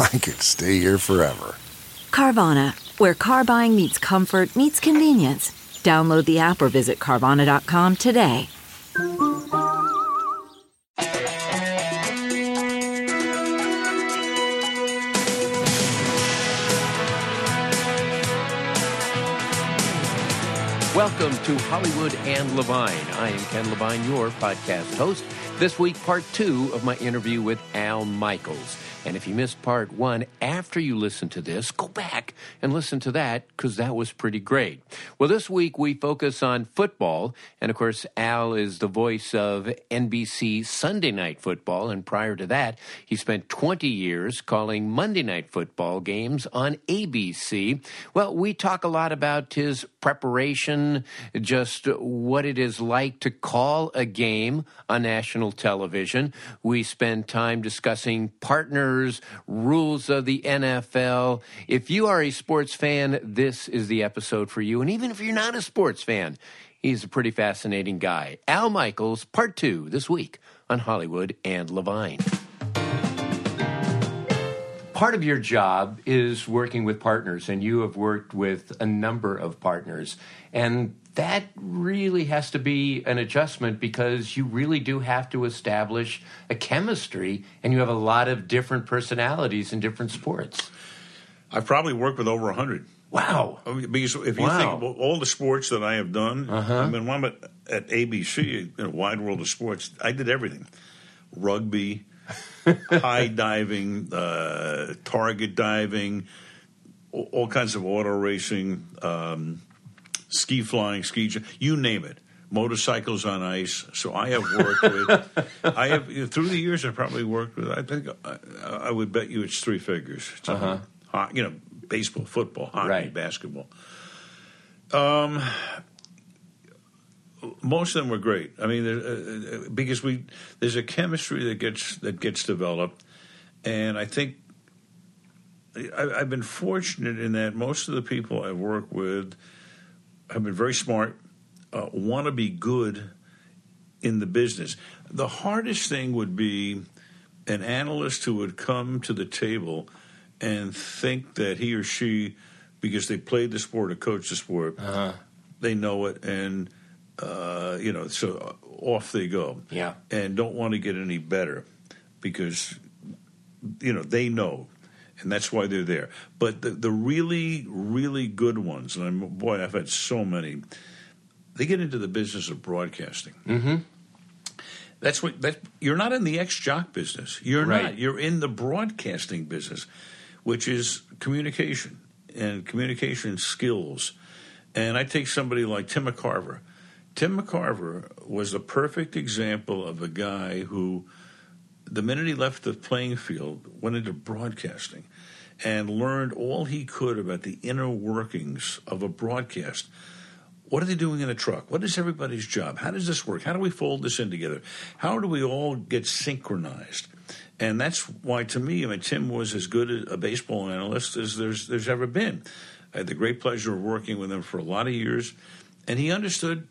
I could stay here forever. Carvana, where car buying meets comfort meets convenience. Download the app or visit Carvana.com today. Welcome to Hollywood and Levine. I am Ken Levine, your podcast host. This week, part two of my interview with Al Michaels. And if you missed part one, after you listen to this, go back and listen to that, because that was pretty great. Well, this week we focus on football. And of course, Al is the voice of NBC Sunday Night Football. And prior to that, he spent 20 years calling Monday Night Football games on ABC. Well, we talk a lot about his preparation, just what it is like to call a game on national television. We spend time discussing partners, rules of the NFL. If you are a sports fan, this is the episode for you. And even if you're not a sports fan, he's a pretty fascinating guy. Al Michaels, part two, this week on Hollywood and Levine. Part of your job is working with partners, and you have worked with a number of partners. And that really has to be an adjustment, because you really do have to establish a chemistry, and you have a lot of different personalities in different sports. I've probably worked with over 100. Wow. Because if you think about all the sports that I have done, I mean, when I'm at ABC, Wide World of Sports, I did everything. Rugby, high diving, target diving, all kinds of auto racing, ski flying, you name it. Motorcycles on ice. So I have worked with, through the years, I've probably worked with, I think, I would bet you it's three figures. It's you know, baseball, football, hockey, basketball. Most of them were great. I mean, because there's a chemistry that gets developed, and I think I've been fortunate in that most of the people I work with have been very smart, want to be good in the business. The hardest thing would be an analyst who would come to the table and think that he or she, because they played the sport or coached the sport, they know it, and so off they go. Yeah. And don't want to get any better because, they know. And that's why they're there. But the really, really good ones, and I've had so many, they get into the business of broadcasting. Mm-hmm. You're not in the ex-jock business. You're not. You're in the broadcasting business, which is communication and communication skills. And I take somebody like Tim McCarver. Tim McCarver was the perfect example of a guy who, the minute he left the playing field, went into broadcasting and learned all he could about the inner workings of a broadcast. What are they doing in a truck? What is everybody's job? How does this work? How do we fold this in together? How do we all get synchronized? And that's why, to me, Tim was as good a baseball analyst as there's ever been. I had the great pleasure of working with him for a lot of years, and he understood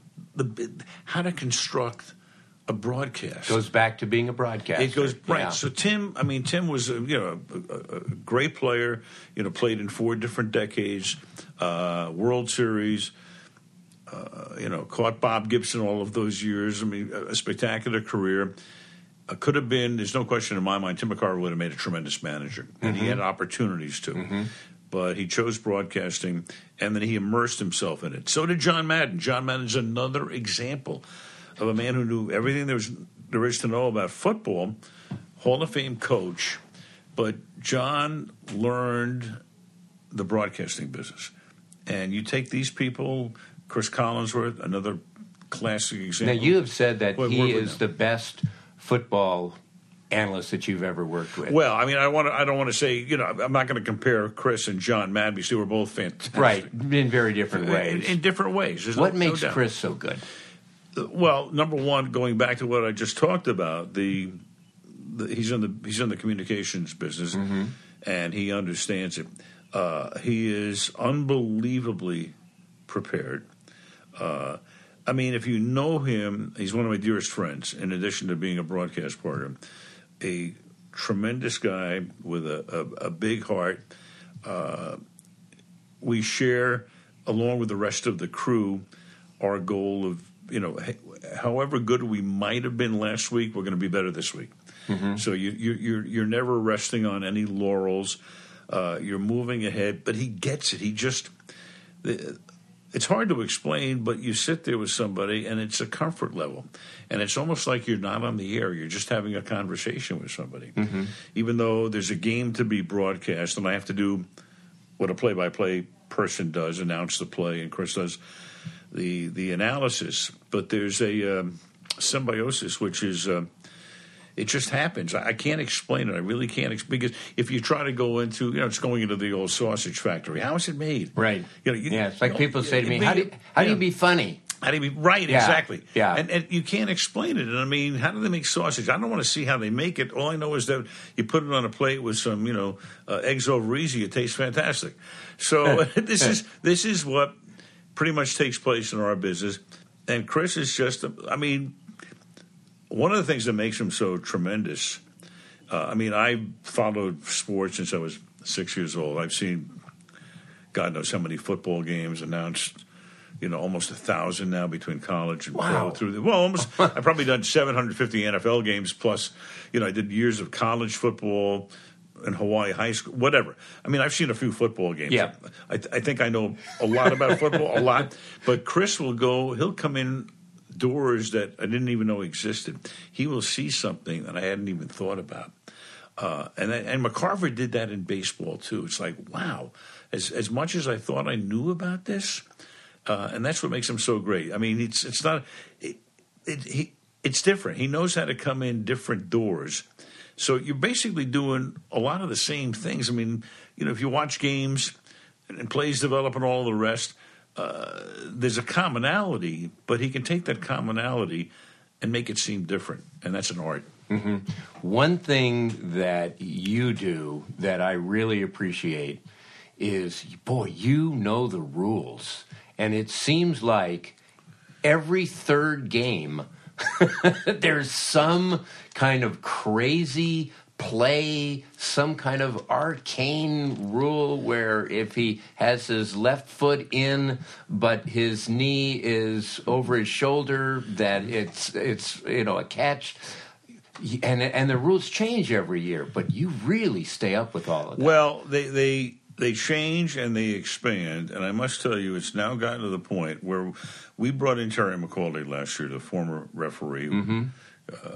how to construct a broadcast. Goes back to being a broadcaster. It goes right. Yeah. So Tim was a great player. Played in 4 different decades, World Series. Caught Bob Gibson all of those years. A spectacular career. Could have been. There's no question in my mind. Tim McCarver would have made a tremendous manager, and he had opportunities to. but he chose broadcasting, and then he immersed himself in it. So did John Madden. John Madden's another example of a man who knew everything there is to know about football, Hall of Fame coach, but John learned the broadcasting business. And you take these people, Chris Collinsworth, another classic example. Now, you have said that he is the best football analyst that you've ever worked with. Well, I mean, I don't want to say, you know, I'm not going to compare Chris and John Madden because they were both fantastic. Right, in very different ways. In different ways. There's what makes Chris so good? Well, number one, going back to what I just talked about, he's in the communications business, mm-hmm. and he understands it. He is unbelievably prepared. I mean, if you know him, he's one of my dearest friends, in addition to being a broadcast partner. A tremendous guy with a big heart. We share, along with the rest of the crew, our goal of, you know, however good we might have been last week, we're going to be better this week. Mm-hmm. So you're never resting on any laurels. You're moving ahead, but he gets it. He just – it's hard to explain, but you sit there with somebody, and it's a comfort level. And it's almost like you're not on the air. You're just having a conversation with somebody. Mm-hmm. Even though there's a game to be broadcast, and I have to do what a play-by-play person does, announce the play, and Chris does the analysis. But there's a symbiosis, which is it just happens. I can't explain it. I really can't because if you try to go into, you know, it's going into the old sausage factory. How is it made? Right. You know, it's like people say to me, how do you be funny? How do you be right? Yeah. Exactly. Yeah. And you can't explain it. And I mean, how do they make sausage? I don't want to see how they make it. All I know is that you put it on a plate with some, you know, eggs over easy. It tastes fantastic. So this is what pretty much takes place in our business. And Chris is just, I mean, one of the things that makes him so tremendous, I mean, I followed sports since I was 6 years old. I've seen God knows how many football games announced, you know, almost 1,000 now between college and pro through the, well, almost, I've probably done 750 NFL games plus, you know, I did years of college football in Hawaii high school, whatever. I mean, I've seen a few football games. Yeah. I think I know a lot about football, a lot. But Chris will go, he'll come in doors that I didn't even know existed. He will see something that I hadn't even thought about. And McCarver did that in baseball, too. It's like, wow, as much as I thought I knew about this, and that's what makes him so great. I mean, it's different. He knows how to come in different doors. So you're basically doing a lot of the same things. I mean, you know, if you watch games and plays develop and all the rest, there's a commonality, but he can take that commonality and make it seem different, and that's an art. Mm-hmm. One thing that you do that I really appreciate is, boy, you know the rules, and it seems like every third game there's some kind of crazy play, some kind of arcane rule where if he has his left foot in but his knee is over his shoulder, that it's you know, a catch, and the rules change every year, but you really stay up with all of that. Well, they change and they expand, and I must tell you, it's now gotten to the point where we brought in Terry McAulay last year, the former referee, mm-hmm.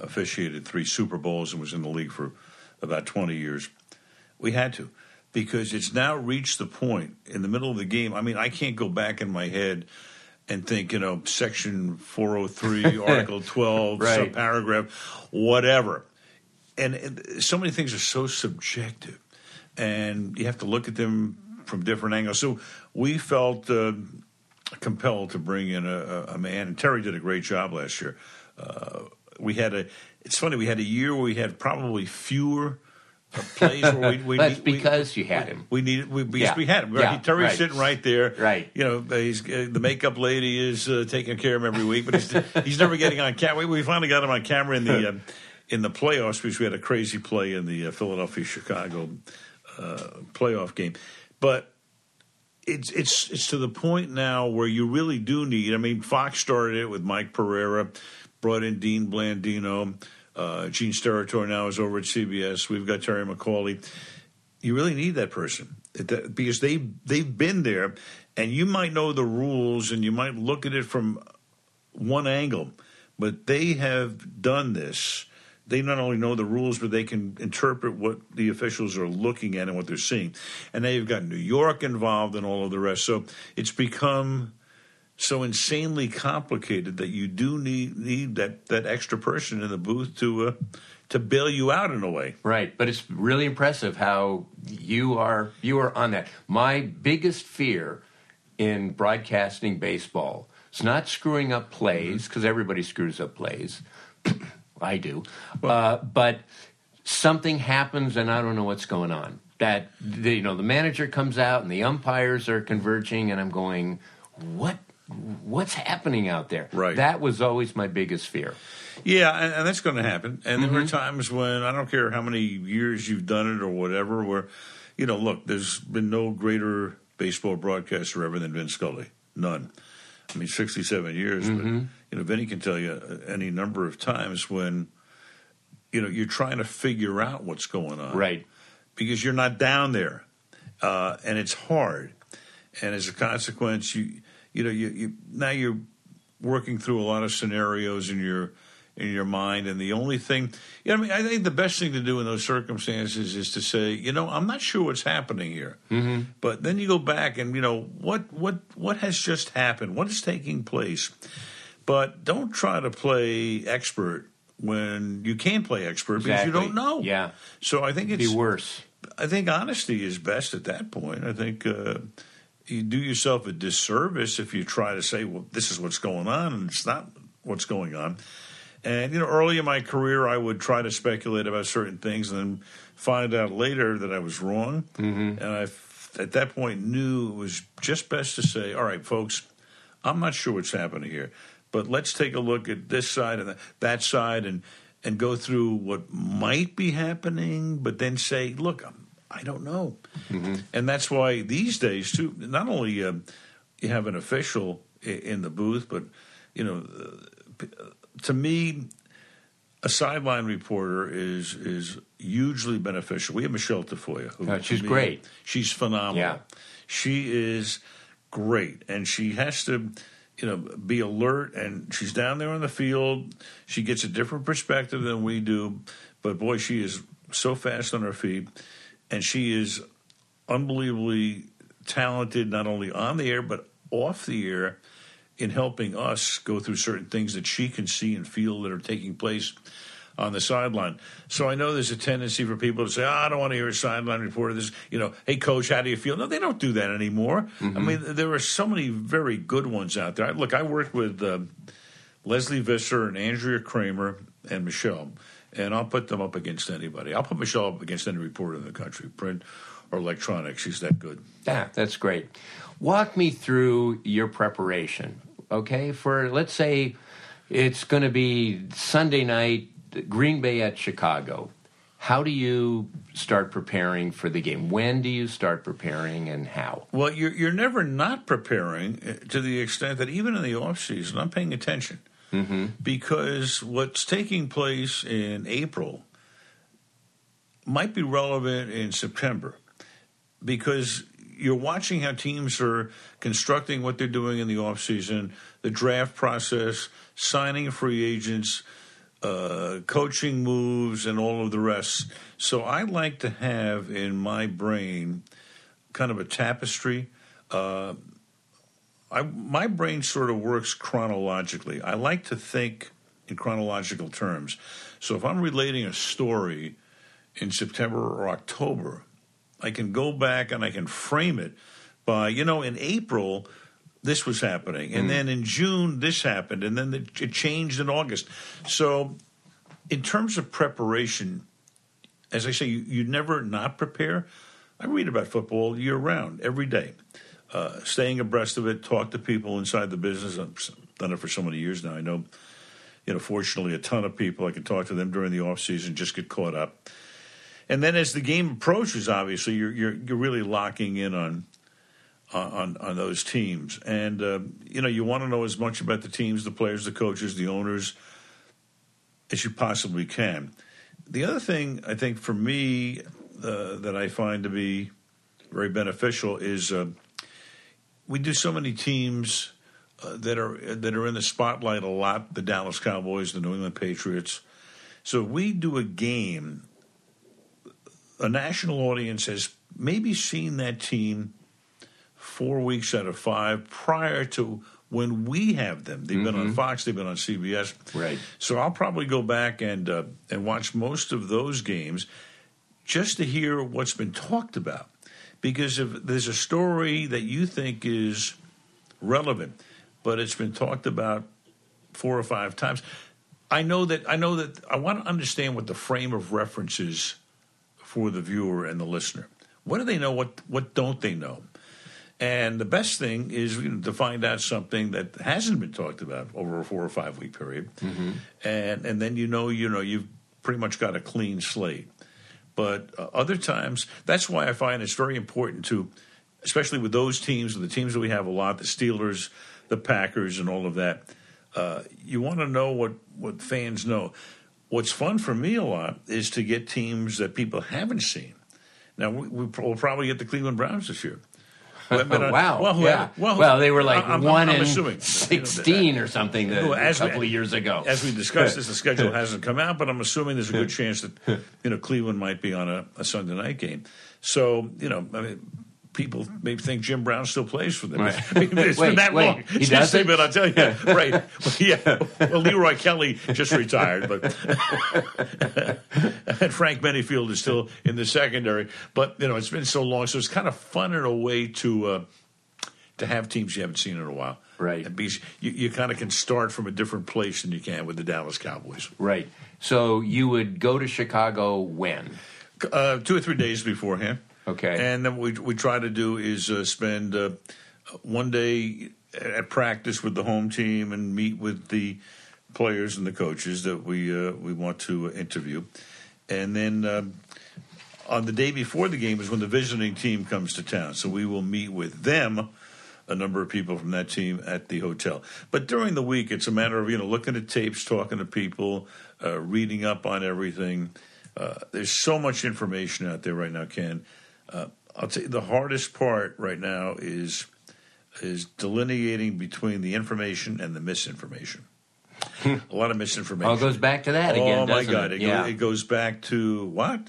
Officiated 3 Super Bowls and was in the league for about 20 years. We had to, because it's now reached the point in the middle of the game. I mean, I can't go back in my head and think, you know, Section 403, Article 12, right, subparagraph, whatever. And so many things are so subjective, and you have to look at them from different angles. So we felt compelled to bring in a man, and Terry did a great job last year. It's funny, we had a year where we had probably fewer plays. Where we had him. Right? Yeah, Terry's sitting right there. Right. You know, he's, the makeup lady is taking care of him every week, but he's never getting on camera. We finally got him on camera in the playoffs, because we had a crazy play in the Philadelphia-Chicago playoff game. But it's to the point now where you really do need, I mean, Fox started it with Mike Pereira, brought in Dean Blandino. Gene Steratore now is over at CBS. We've got Terry McAulay. You really need that person. because they've been there, and you might know the rules and you might look at it from one angle, but they have done this. They not only know the rules, but they can interpret what the officials are looking at and what they're seeing. And now you've got New York involved and all of the rest. So it's become so insanely complicated that you do need that extra person in the booth to bail you out in a way. Right, but it's really impressive how you are on that. My biggest fear in broadcasting baseball, it's not screwing up plays, because everybody screws up plays. I do. But something happens and I don't know what's going on. That, the manager comes out and the umpires are converging and I'm going, what's happening out there? Right. That was always my biggest fear. Yeah, and that's going to happen. And there were times when, I don't care how many years you've done it or whatever, where, look, there's been no greater baseball broadcaster ever than Vince Scully. None. I mean, 67 years, but... Vinny can tell you any number of times when, you're trying to figure out what's going on. Right. Because you're not down there. And it's hard. And as a consequence, now you're working through a lot of scenarios in your mind. And the only thing, I think the best thing to do in those circumstances is to say, I'm not sure what's happening here. Mm-hmm. But then you go back and, what has just happened? What is taking place? But don't try to play expert when you can play expert because you don't know. Yeah. So I think it'd be worse. I think honesty is best at that point. I think you do yourself a disservice if you try to say, well, this is what's going on and it's not what's going on. And, early in my career, I would try to speculate about certain things and then find out later that I was wrong. Mm-hmm. And I, at that point, knew it was just best to say, all right, folks, I'm not sure what's happening here. But let's take a look at this side and that side and go through what might be happening, but then say, look, I don't know. Mm-hmm. And that's why these days, too, not only you have an official in the booth, but, to me, a sideline reporter is hugely beneficial. We have Michelle Tafoya. She's great. She's phenomenal. Yeah. She is great, and she has to... be alert, and she's down there on the field. She gets a different perspective than we do, but boy, she is so fast on her feet, and she is unbelievably talented, not only on the air, but off the air in helping us go through certain things that she can see and feel that are taking place on the sideline. So I know there's a tendency for people to say, I don't want to hear a sideline reporter. This, hey, coach, how do you feel? No, they don't do that anymore. Mm-hmm. I mean, there are so many very good ones out there. Look, I worked with Leslie Visser and Andrea Kramer and Michelle, and I'll put them up against anybody. I'll put Michelle up against any reporter in the country, print or electronic. She's that good. Yeah, that's great. Walk me through your preparation, okay? For, let's say, it's going to be Sunday night, Green Bay at Chicago. How do you start preparing for the game? When do you start preparing and how? Well, you're never not preparing to the extent that even in the offseason, I'm paying attention. Mm-hmm. Because what's taking place in April might be relevant in September because you're watching how teams are constructing what they're doing in the offseason, the draft process, signing free agents, coaching moves and all of the rest. So I like to have in my brain kind of a tapestry. My brain sort of works chronologically. I like to think in chronological terms. So if I'm relating a story in September or October, I can go back and I can frame it by, in April, this was happening. And then in June, this happened. And then it changed in August. So in terms of preparation, as I say, you never not prepare. I read about football year-round, every day, staying abreast of it, talk to people inside the business. I've done it for so many years now. I know, fortunately, a ton of people. I can talk to them during the offseason, just get caught up. And then as the game approaches, obviously, you're really locking in on those teams. And, you want to know as much about the teams, the players, the coaches, the owners as you possibly can. The other thing I think for me that I find to be very beneficial is we do so many teams that are in the spotlight a lot, the Dallas Cowboys, the New England Patriots. So we do a game. A national audience has maybe seen that team 4 weeks out of 5 prior to when we have them. They've been on Fox. They've been on CBS. Right. So I'll probably go back and watch most of those games just to hear what's been talked about. Because if there's a story that you think is relevant, but it's been talked about 4 or 5 times, I know that I want to understand what the frame of reference is for the viewer and the listener. What do they know? What don't they know? And the best thing is to find out something that hasn't been talked about over a 4 or 5 week period. Mm-hmm. And then you know, you've pretty much got a clean slate. But other times, that's why I find it's very important to, especially with those teams, with the teams that we have a lot, the Steelers, the Packers, and all of that, you want to know what fans know. What's fun for me a lot is to get teams that people haven't seen. Now, we'll probably get the Cleveland Browns this year. Wow. Well, they were like 1-16 or something a couple of years ago. As we discussed this, the schedule hasn't come out, but I'm assuming there's a good chance that Cleveland might be on a Sunday night game. So, I mean, people maybe think Jim Brown still plays for them. Right. It's been that long. He does it? I'll tell you. Yeah. Right. Yeah. Well, Leroy Kelly just retired, but and Frank Benifield is still in the secondary. But, it's been so long, so it's kind of fun in a way to have teams you haven't seen in a while. Right. And you kind of can start from a different place than you can with the Dallas Cowboys. Right. So you would go to Chicago when? 2 or 3 days beforehand. Okay. And then what we try to do is spend 1 day at practice with the home team and meet with the players and the coaches that we want to interview. And then on the day before the game is when the visiting team comes to town. So we will meet with them, a number of people from that team, at the hotel. But during the week, it's a matter of, looking at tapes, talking to people, reading up on everything. There's so much information out there right now, Ken. I'll tell you, the hardest part right now is delineating between the information and the misinformation. A lot of misinformation. Well, it goes back to that again, doesn't it? Oh, my God. It goes back to what?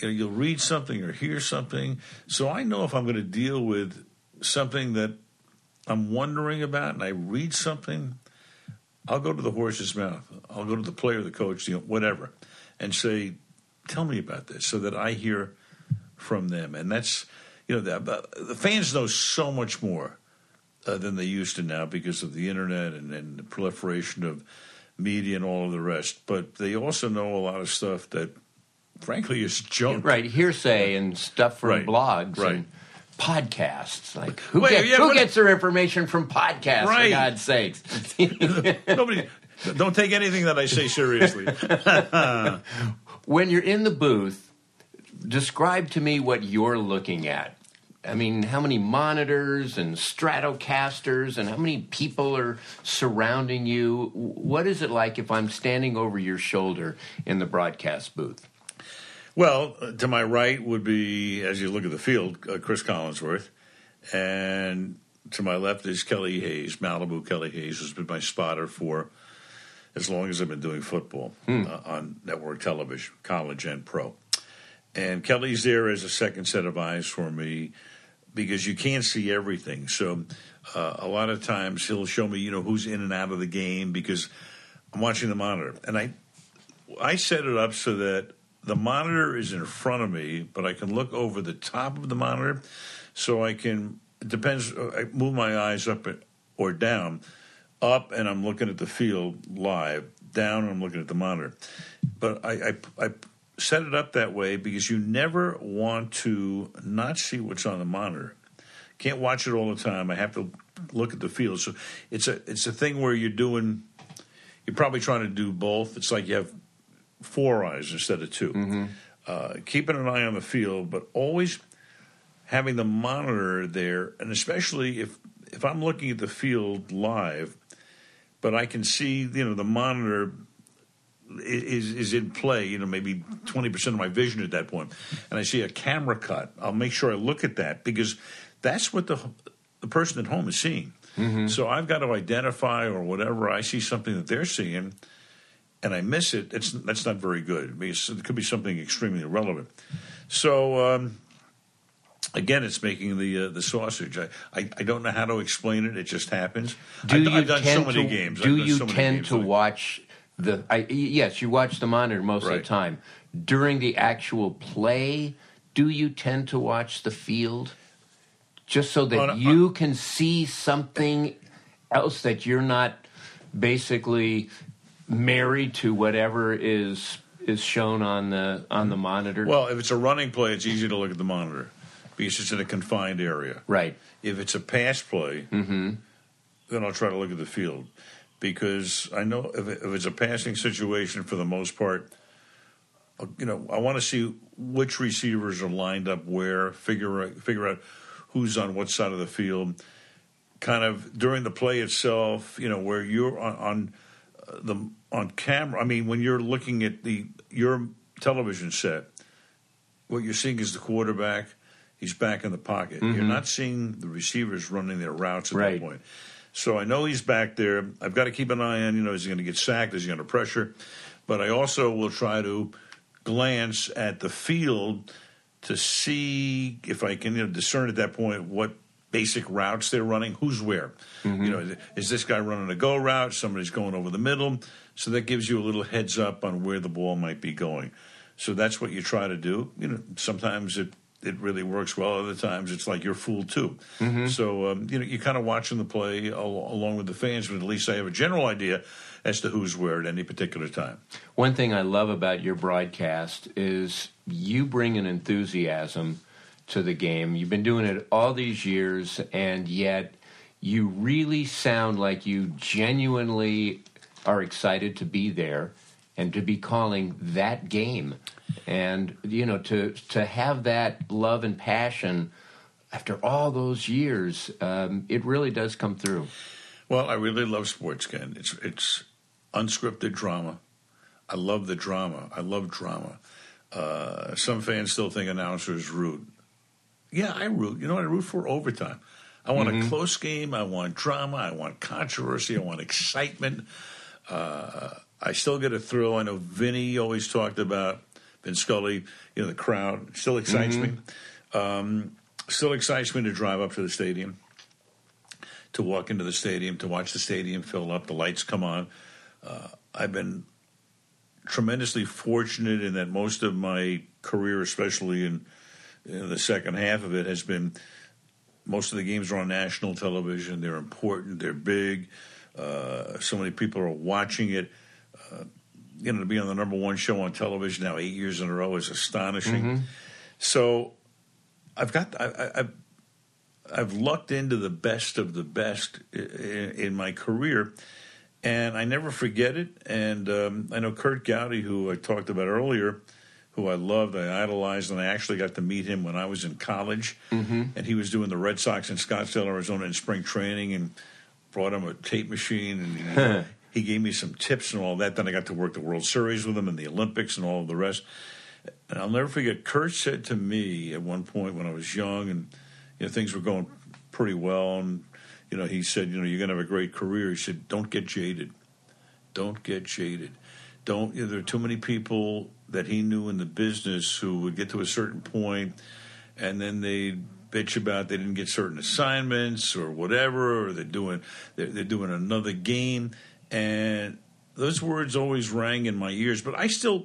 You'll read something or hear something. So I know if I'm going to deal with something that I'm wondering about and I read something, I'll go to the horse's mouth. I'll go to the player, the coach, whatever, and say, tell me about this so that I hear from them. And that's, the fans know so much more than they used to now because of the internet and the proliferation of media and all of the rest. But they also know a lot of stuff that, frankly, is junk. Right, hearsay and stuff from blogs and podcasts. Like, who gets their information from podcasts, for God's sakes? Nobody. Don't take anything that I say seriously. When you're in the booth, describe to me what you're looking at. I mean, how many monitors and Stratocasters and how many people are surrounding you? What is it like if I'm standing over your shoulder in the broadcast booth? Well, to my right would be, as you look at the field, Chris Collinsworth. And to my left is Kelly Hayes, Malibu Kelly Hayes, who's been my spotter for as long as I've been doing football on network television, college and pro. And Kelly's there as a second set of eyes for me because you can't see everything. So a lot of times he'll show me, who's in and out of the game because I'm watching the monitor. And I set it up so that the monitor is in front of me, but I can look over the top of the monitor so I can, it depends, I move my eyes up or down. Up and I'm looking at the field live. Down and I'm looking at the monitor. But I set it up that way because you never want to not see what's on the monitor. Can't watch it all the time. I have to look at the field. So it's a thing where you're probably trying to do both. It's like you have 4 eyes instead of 2. Mm-hmm. Keeping an eye on the field, but always having the monitor there, and especially if I'm looking at the field live. But I can see, the monitor is in play, you know, maybe 20% of my vision at that point, and I see a camera cut, I'll make sure I look at that, because that's what the person at home is seeing. Mm-hmm. So I've got to identify, or whatever, I see something that they're seeing and I miss it, that's not very good. Because it could be something extremely irrelevant. So, again, it's making the sausage. I don't know how to explain it. It just happens. I've done so many games. Do you tend to watch the – yes, you watch the monitor most of the time. During the actual play, do you tend to watch the field just so that you can see something else, that you're not basically – married to whatever is shown on the monitor? Well, if it's a running play, it's easy to look at the monitor because it's in a confined area. Right. If it's a pass play, then I'll try to look at the field, because I know if it's a passing situation, for the most part, you know, I want to see which receivers are lined up where, figure out who's on what side of the field. Kind of during the play itself, you know, where you're on camera, I mean, when you're looking at your television set, what you're seeing is the quarterback. He's back in the pocket. Mm-hmm. You're not seeing the receivers running their routes at that point. So I know he's back there. I've got to keep an eye on, you know, is he going to get sacked? Is he under pressure? But I also will try to glance at the field to see if I can, you know, discern at that point what basic routes they're running, who's where. Mm-hmm. You know, is this guy running a go route? Somebody's going over the middle. So that gives you a little heads up on where the ball might be going. So that's what you try to do. You know, sometimes it really works well. Other times it's like you're fooled too. Mm-hmm. So, you know, you're kind of watching the play along with the fans, but at least I have a general idea as to who's where at any particular time. One thing I love about your broadcast is you bring an enthusiasm to the game. You've been doing it all these years, and yet you really sound like you genuinely are excited to be there and to be calling that game. And, you know, to have that love and passion after all those years, it really does come through. Well, I really love sports, Ken. It's unscripted drama. I love the drama. I love drama. Some fans still think announcers root. Yeah, I root. You know what I root for? Overtime. I want a close game. I want drama. I want controversy. I want excitement. I still get a thrill. I know Vinny always talked about, Vince Scully, you know, the crowd. Still excites me. Still excites me to drive up to the stadium, to walk into the stadium, to watch the stadium fill up, the lights come on. I've been tremendously fortunate in that most of my career, especially in the second half of it, has been most of the games are on national television. They're important. They're big. So many people are watching it. You know, to be on the #1 show on television now 8 years in a row is astonishing. Mm-hmm. So I've lucked into the best of the best in my career, and I never forget it. And I know Kurt Gowdy, who I talked about earlier, who I loved, I idolized, and I actually got to meet him when I was in college. Mm-hmm. And he was doing the Red Sox in Scottsdale, Arizona in spring training, and brought him a tape machine. And you know, he gave me some tips and all that. Then I got to work the World Series with him and the Olympics and all of the rest. And I'll never forget, Kurt said to me at one point when I was young, and you know, things were going pretty well, and you know, he said, you know, you're going to have a great career. He said, don't get jaded. Don't get jaded. Don't, you know, there are too many people that he knew in the business who would get to a certain point and then they'd bitch about they didn't get certain assignments or whatever, or they're doing another game. And those words always rang in my ears. But I still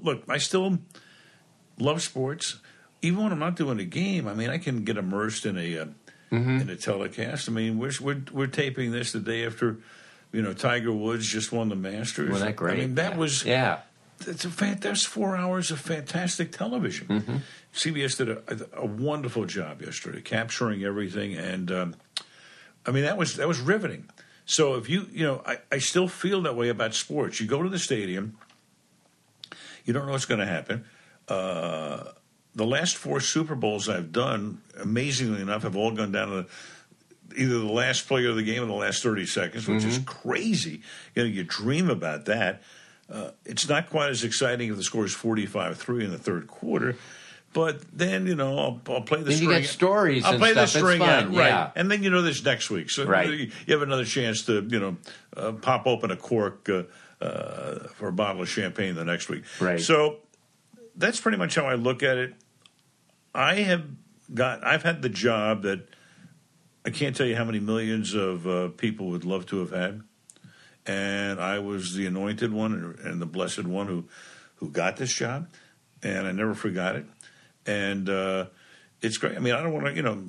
love sports. Even when I'm not doing a game, I mean, I can get immersed in a telecast. I mean, we're taping this the day after, you know, Tiger Woods just won the Masters. Wasn't that great? I mean, that was... Yeah. That's 4 hours of fantastic television. Mm-hmm. CBS did a wonderful job yesterday, capturing everything, and I mean that was riveting. So if you know, I still feel that way about sports. You go to the stadium, you don't know what's going to happen. The last 4 Super Bowls I've done, amazingly enough, have all gone down to either the last play of the game or the last 30 seconds, which is crazy. You know, you dream about that. It's not quite as exciting if the score is 45-3 in the third quarter. But then, you know, I'll play the string. You get stories and stuff. I'll play the string out, right. And then you know this next week. So you have another chance to, you know, pop open a cork for a bottle of champagne the next week. Right. So that's pretty much how I look at it. I've had the job that I can't tell you how many millions of people would love to have had. And I was the anointed one and the blessed one who got this job. And I never forgot it. And it's great. I mean, I don't want to, you know,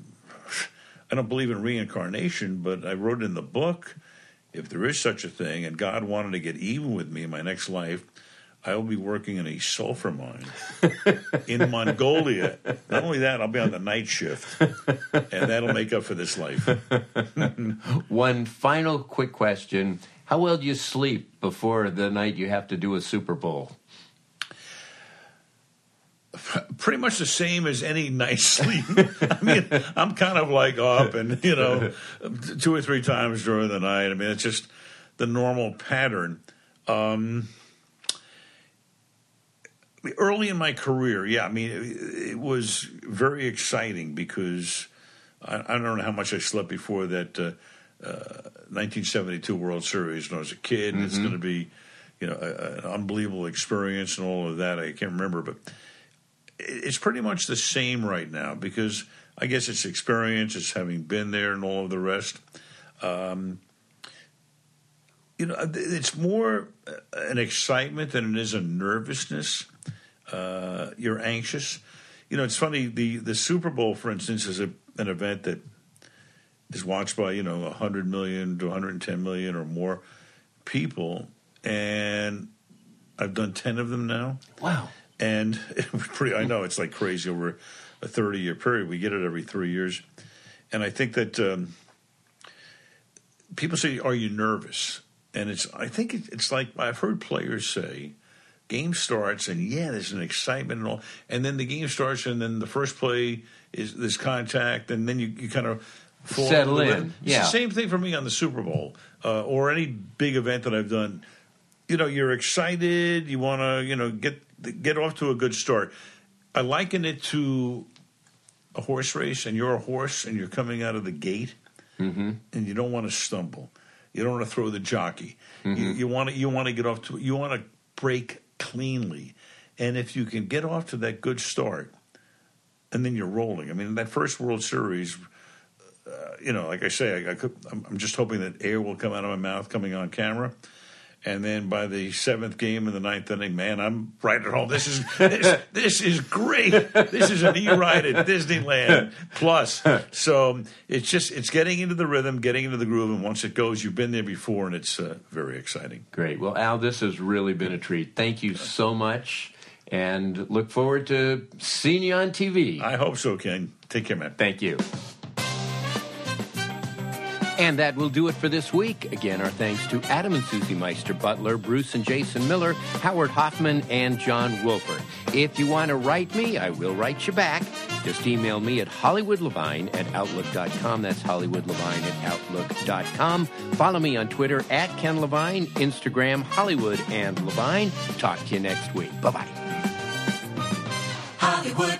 I don't believe in reincarnation, but I wrote in the book, if there is such a thing, and God wanted to get even with me in my next life, I will be working in a sulfur mine in Mongolia. Not only that, I'll be on the night shift, and that'll make up for this life. One final quick question. How well do you sleep before the night you have to do a Super Bowl? Pretty much the same as any night's sleep. I mean, I'm kind of like up and, you know, 2 or 3 times during the night. I mean, it's just the normal pattern. Early in my career, yeah, I mean, it was very exciting because I don't know how much I slept before that 1972 World Series when I was a kid. Mm-hmm. It's going to be, you know, an unbelievable experience and all of that. I can't remember, but it's pretty much the same right now because I guess it's experience, it's having been there and all of the rest. You know, it's more an excitement than it is a nervousness. You're anxious. You know, it's funny, the Super Bowl, for instance, is an event that is watched by, you know, 100 million to 110 million or more people, and I've done 10 of them now. Wow. And I know it's like crazy over a 30-year period. We get it every 3 years. And I think that people say, are you nervous? And I think it's like I've heard players say, game starts, and yeah, there's an excitement and all. And then the game starts, and then the first play is this contact, and then you kind of settle in. Yeah. It's the same thing for me on the Super Bowl or any big event that I've done. You know, you're excited. You want to, you know, get off to a good start. I liken it to a horse race, and you're a horse, and you're coming out of the gate, mm-hmm. and you don't want to stumble. You don't want to throw the jockey. Mm-hmm. You want to get off to. You want to break cleanly, and if you can get off to that good start, and then you're rolling. I mean, that first World Series, you know, like I say, I'm just hoping that air will come out of my mouth coming on camera. And then by the seventh game in the ninth inning, man, I'm right at home. This is great. This is an e-ride at Disneyland Plus. So it's getting into the rhythm, getting into the groove, and once it goes, you've been there before, and it's very exciting. Great. Well, Al, this has really been a treat. Thank you so much, and look forward to seeing you on TV. I hope so, Ken. Take care, man. Thank you. And that will do it for this week. Again, our thanks to Adam and Susie Meister Butler, Bruce and Jason Miller, Howard Hoffman, and John Wolford. If you want to write me, I will write you back. Just email me at HollywoodLevine@Outlook.com. That's HollywoodLevine@Outlook.com. Follow me on Twitter @KenLevine, Instagram Hollywood and Levine. Talk to you next week. Bye-bye. Hollywood.